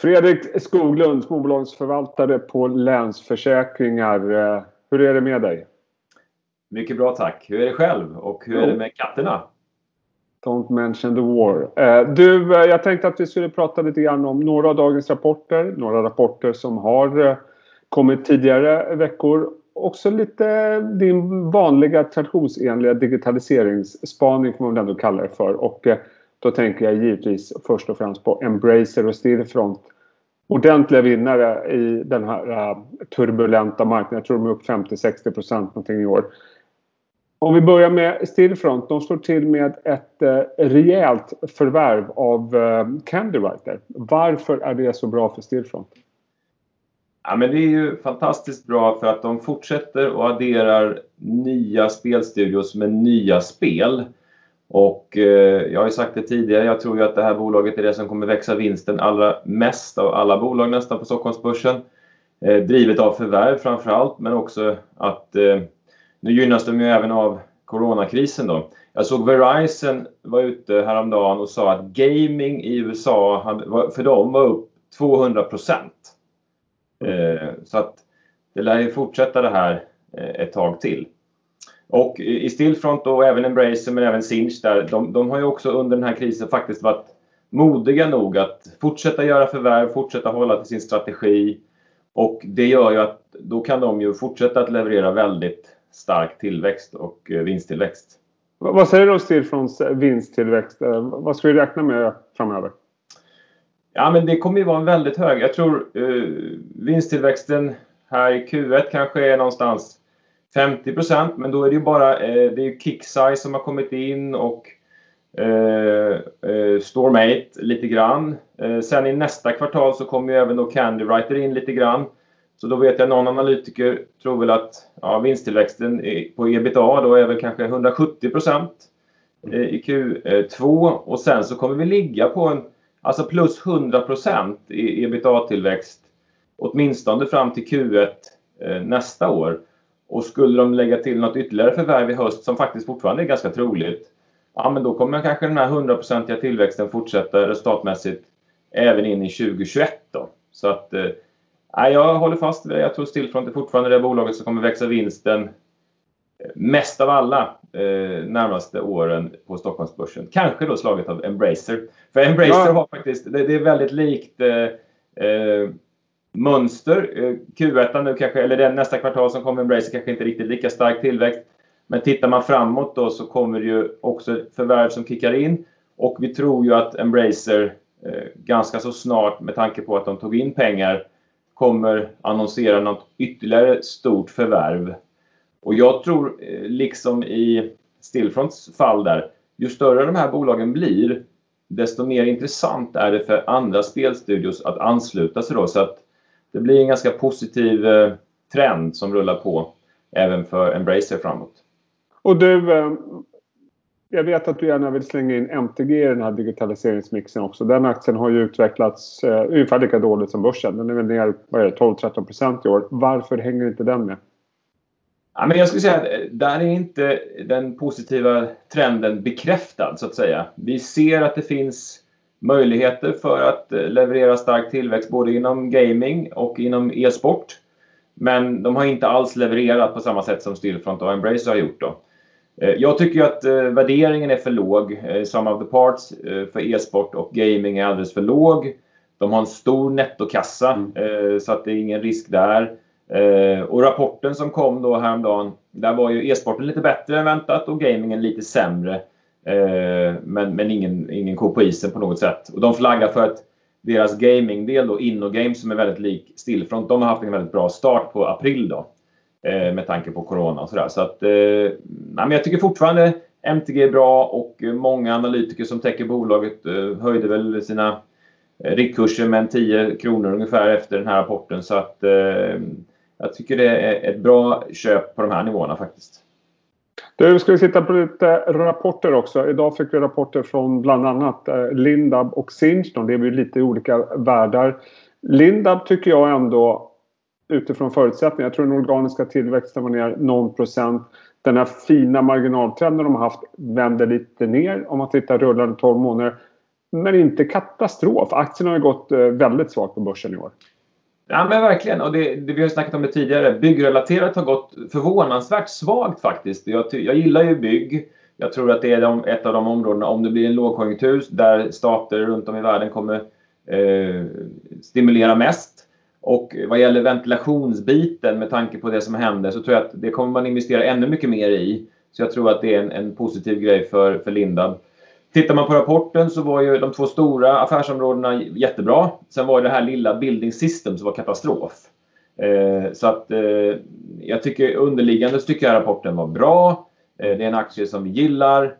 Fredrik Skoglund, småbolagsförvaltare på Länsförsäkringar. Hur är det med dig? Mycket bra, tack. Hur är det själv och hur är det med katterna? Don't mention the war. Du, jag tänkte att vi skulle prata lite grann om några av dagens rapporter. Några rapporter som har kommit tidigare veckor. Också lite din vanliga traditionsenliga digitaliseringsspaning får man väl ändå kalla det för. Och då tänker jag givetvis först och främst på Embracer och Stillfront. Ordentliga vinnare i den här turbulenta marknaden. Jag tror de är upp 50-60% någonting i år. Om vi börjar med Stillfront. De slår till med ett rejält förvärv av Candy Writer. Varför är det så bra för Stillfront? Ja, men det är ju fantastiskt bra för att de fortsätter och adderar nya spelstudios med nya spel. Och jag har ju sagt det tidigare, jag tror ju att det här bolaget är det som kommer växa vinsten allra mest av alla bolag nästan på Stockholmsbörsen. Drivet av förvärv framförallt, men också att nu gynnas de ju även av coronakrisen då. Jag såg Verizon var ute häromdagen och sa att gaming i USA för dem var upp 200%. Så att det lär ju fortsätta det här ett tag till. Och i Stillfront och även Embracer men även Sinch där, de har ju också under den här krisen faktiskt varit modiga nog att fortsätta göra förvärv, fortsätta hålla till sin strategi. Och det gör ju att då kan de ju fortsätta att leverera väldigt stark tillväxt och vinsttillväxt. Vad säger du om Stillfronts vinsttillväxt? Vad ska vi räkna med framöver? Ja, men det kommer ju vara en väldigt hög. Jag tror vinsttillväxten här i Q1 kanske är någonstans 50%, men då är det ju bara det är ju KickSize som har kommit in och Storm8 lite grann. Sen i nästa kvartal så kommer ju även då Candy Writer in lite grann. Så då vet jag någon analytiker tror väl att ja, vinsttillväxten på EBITDA då är väl kanske 170% i Q2 och sen så kommer vi ligga på en alltså plus 100% i EBITDA-tillväxt åtminstone fram till Q1 nästa år. Och skulle de lägga till något ytterligare förvärv i höst som faktiskt fortfarande är ganska troligt. Ja, men då kommer kanske den här 100%iga tillväxten fortsätta resultatmässigt även in i 2021 då. Så att jag håller fast vid det. Jag tror Stillfront är fortfarande det bolaget som kommer växa vinsten mest av alla närmaste åren på Stockholmsbörsen. Kanske då slaget av Embracer. För Embracer har faktiskt, det är väldigt likt mönster. Q1 nu kanske, eller den nästa kvartal som kommer Embracer kanske inte riktigt lika stark tillväxt. Men tittar man framåt då så kommer det ju också förvärv som kickar in. Och vi tror ju att Embracer ganska så snart med tanke på att de tog in pengar kommer annonsera något ytterligare stort förvärv. Och jag tror, liksom i Stillfronts fall där, ju större de här bolagen blir, desto mer intressant är det för andra spelstudios att ansluta sig då. Så att det blir en ganska positiv trend som rullar på även för Embracer framåt. Och du, jag vet att du gärna vill slänga in MTG i den här digitaliseringsmixen också. Den aktien har ju utvecklats ungefär lika dåligt som börsen. Den är väl ner 12-13% i år. Varför hänger inte den med? Ja, men jag skulle säga att där är inte den positiva trenden bekräftad så att säga. Vi ser att det finns möjligheter för att leverera stark tillväxt både inom gaming och inom e-sport. Men de har inte alls levererat på samma sätt som Stillfront och Embracer har gjort då. Jag tycker att värderingen är för låg. Some of the parts för e-sport och gaming är alldeles för låg. De har en stor nettokassa så att det är ingen risk där. Och rapporten som kom då häromdagen, där var ju e-sporten lite bättre än väntat och gamingen lite sämre. Men ingen ko på isen på något sätt. Och de flaggar för att deras gamingdel då, Inno Games, som är väldigt lik Stillfront, de har haft en väldigt bra start på april då. Med tanke på corona och sådär. Så att, men jag tycker fortfarande MTG är bra och många analytiker som täcker bolaget höjde väl sina riktkurser med 10 kronor ungefär efter den här rapporten. Så att jag tycker det är ett bra köp på de här nivåerna faktiskt. Nu ska vi sitta på lite rapporter också. Idag fick vi rapporter från bland annat Lindab och Sinch. De lever ju lite i olika världar. Lindab tycker jag ändå utifrån förutsättningar. Jag tror den organiska tillväxten var ner 0%. Den här fina marginaltrenden de har haft vänder lite ner om man tittar rullande 12 månader. men inte katastrof. Aktien har gått väldigt svagt på börsen i år. Ja men verkligen, och det vi har snackat om det tidigare, byggrelaterat har gått förvånansvärt svagt faktiskt. Jag gillar ju bygg. Jag tror att det är ett av de områdena, om det blir en lågkonjunktur där stater runt om i världen kommer stimulera mest. Och vad gäller ventilationsbiten med tanke på det som händer, så tror jag att det kommer man investera ännu mycket mer i. Så jag tror att det är en positiv grej för Lindab. Tittar man på rapporten så var ju de två stora affärsområdena jättebra. Sen var det här lilla building system som var katastrof. Så att jag tycker underliggande tycker jag rapporten var bra. Det är en aktie som vi gillar.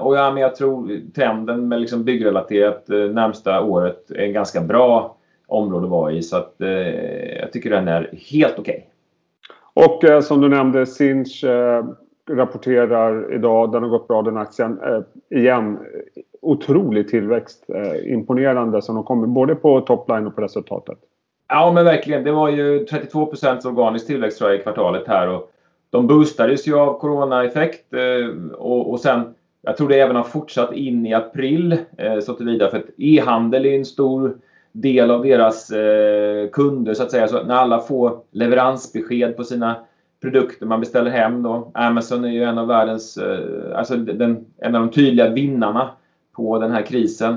Och ja, men jag tror trenden med liksom byggrelaterat närmsta året är en ganska bra område var i. Så att jag tycker den är helt okej. Och som du nämnde, Sinch rapporterar idag, den har gått bra den aktien. Igen, otrolig tillväxt. Imponerande som de kommer både på topline och på resultatet. Ja men verkligen, det var ju 32% organisk tillväxt tror jag i kvartalet här. Och de boostades ju av coronaeffekt och sen, jag tror det även har fortsatt in i april så till vidare. För att e-handel är en stor del av deras kunder så att säga. Så när alla får leveransbesked på sina produkter man beställer hem då. Amazon är ju en av världens, alltså en av de tydliga vinnarna på den här krisen.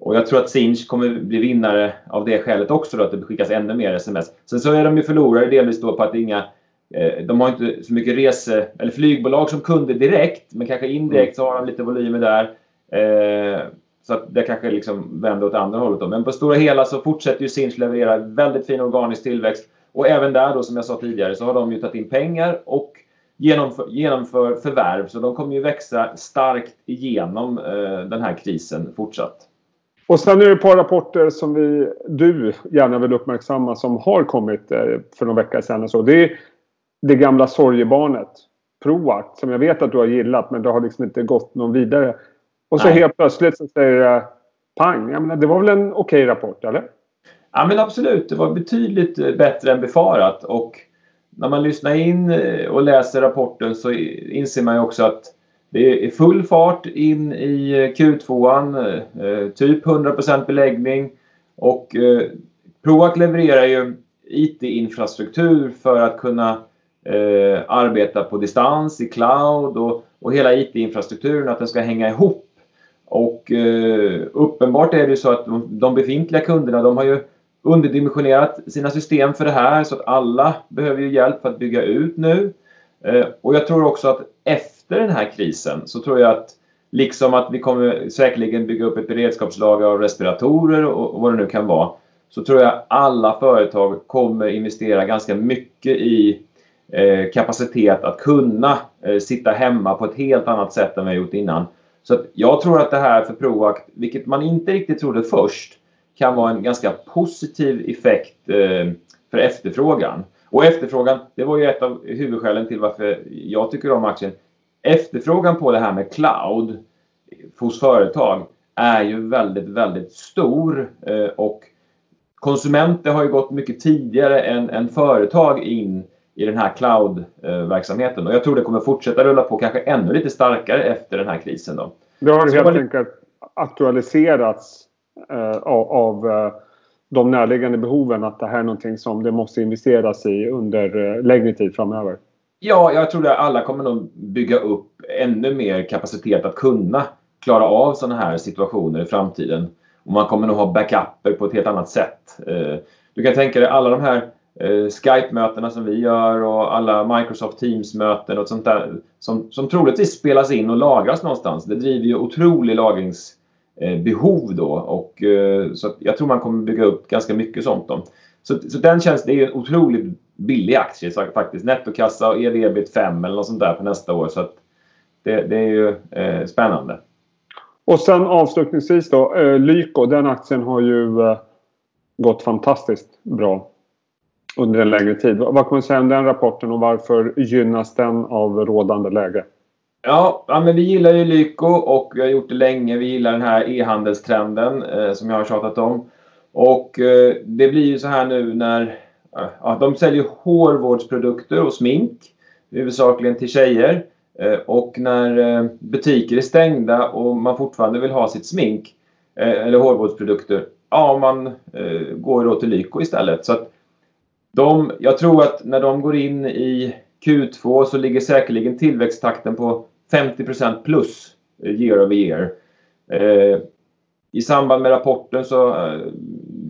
Och jag tror att Sinch kommer bli vinnare av det skälet också då, att det skickas ännu mer sms. Sen så är de ju förlorare delvis då på att inga, de har inte så mycket rese- eller flygbolag som kunder direkt, men kanske indirekt så har de lite volymer där. Så att det kanske liksom vänder åt andra hållet då. Men på stora hela så fortsätter ju Sinch leverera väldigt fin organisk tillväxt. Och även där då, som jag sa tidigare, så har de ju tagit in pengar och genomför förvärv. Så de kommer ju växa starkt igenom den här krisen fortsatt. Och sen är det ett par rapporter som du gärna vill uppmärksamma som har kommit för någon vecka sedan. Så det är det gamla sorgebarnet, Proact, som jag vet att du har gillat, men det har liksom inte gått någon vidare. Och så helt plötsligt så säger det pang, jag menar, det var väl en okej rapport, eller? Ja men absolut, det var betydligt bättre än befarat, och när man lyssnar in och läser rapporten så inser man ju också att det är full fart in i Q2, typ 100% beläggning, och Proact levererar ju IT-infrastruktur för att kunna arbeta på distans i cloud och hela IT-infrastrukturen att den ska hänga ihop, och uppenbart är det ju så att de befintliga kunderna, de har ju underdimensionerat sina system för det här, så att alla behöver ju hjälp för att bygga ut nu. Och jag tror också att efter den här krisen så tror jag att liksom att vi kommer säkerligen bygga upp ett beredskapslager av respiratorer och vad det nu kan vara, så tror jag alla företag kommer investera ganska mycket i kapacitet att kunna sitta hemma på ett helt annat sätt än vi har gjort innan. Så att jag tror att det här för Proact, vilket man inte riktigt trodde först, kan vara en ganska positiv effekt för efterfrågan. Och efterfrågan, det var ju ett av huvudskälen till varför jag tycker om aktien. Efterfrågan på det här med cloud hos företag är ju väldigt, väldigt stor, och konsumenter har ju gått mycket tidigare än företag in i den här cloud-verksamheten. Och jag tror det kommer fortsätta rulla på kanske ännu lite starkare efter den här krisen då. Det har helt enkelt aktualiserats av de närliggande behoven, att det här är någonting som det måste investeras i under längre tid framöver. Ja, jag tror att alla kommer nog bygga upp ännu mer kapacitet att kunna klara av sådana här situationer i framtiden. Och man kommer nog ha backuper på ett helt annat sätt. Du kan tänka dig alla de här Skype-mötena som vi gör och alla Microsoft Teams-möten och sånt där som troligtvis spelas in och lagras någonstans. Det driver ju otrolig lagringsbehov då, och så jag tror man kommer bygga upp ganska mycket sånt då. Så den känns, det är ju en otroligt billig aktie faktiskt. Nettokassa och EV/EBIT 5 eller något sånt där för nästa år, så att det är ju spännande. Och sen avslutningsvis då, Lyko, den aktien har ju gått fantastiskt bra under en längre tid. Vad kan man säga om den rapporten och varför gynnas den av rådande läge? Ja men vi gillar ju Lyko och vi har gjort det länge. Vi gillar den här e-handelstrenden som jag har tjatat om. Och det blir ju så här nu när de säljer hårvårdsprodukter och smink, huvudsakligen till tjejer. Och när butiker är stängda och man fortfarande vill ha sitt smink, eller hårvårdsprodukter. Ja, man går då till Lyko istället. Så att de, jag tror att när de går in i Q2 så ligger säkerligen tillväxttakten på 50% plus year over year. I samband med rapporten så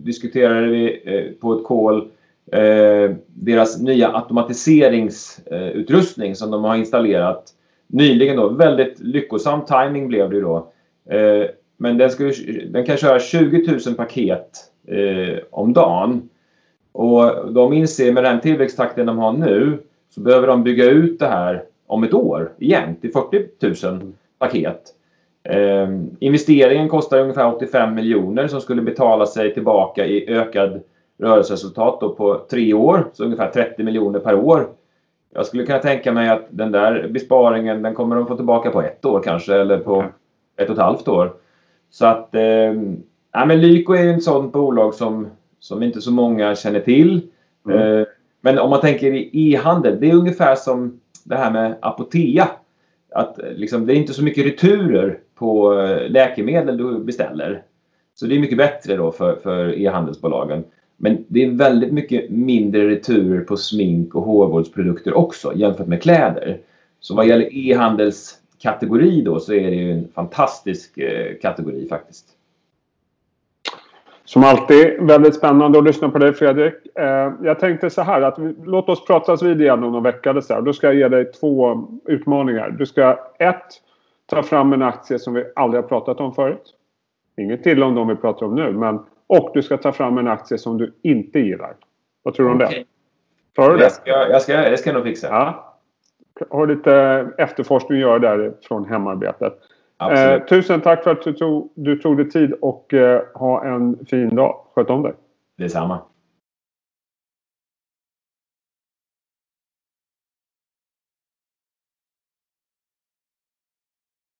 diskuterade vi på ett call deras nya automatiseringsutrustning som de har installerat nyligen då. Väldigt lyckosam timing blev det då. Men den kan köra 20 000 paket om dagen. Och de inser med den tillväxttakten de har nu så behöver de bygga ut det här om ett år igen till 40 000 paket. Investeringen kostar ungefär 85 miljoner som skulle betala sig tillbaka i ökad rörelseresultat då på 3 år. Så ungefär 30 miljoner per år. Jag skulle kunna tänka mig att den där besparingen den kommer de få tillbaka på 1 år kanske eller på 1,5 år. Så att, ja, men Lyko är ett sådant bolag som inte så många känner till. Men om man tänker i e-handel, det är ungefär som det här med apotea. Att liksom, det är inte så mycket returer på läkemedel du beställer. Så det är mycket bättre då för e-handelsbolagen. Men det är väldigt mycket mindre returer på smink och hårvårdsprodukter också jämfört med kläder. Så vad gäller e-handelskategori då så är det ju en fantastisk kategori faktiskt. Som alltid, väldigt spännande att lyssna på dig Fredrik. Jag tänkte så här, att låt oss pratas vid igen om någon vecka. Då ska jag ge dig 2 utmaningar. Du ska 1. Ta fram en aktie som vi aldrig har pratat om förut. Inget till om de vi pratar om nu. Men, och du ska ta fram en aktie som du inte gillar. Vad tror du om det? Klarar du det? Jag ska nog fixa. Ja. Har lite efterforskning att göra där från hemarbetet. Tusen tack för att du tog dig tid och ha en fin dag. Sköt om dig. Detsamma.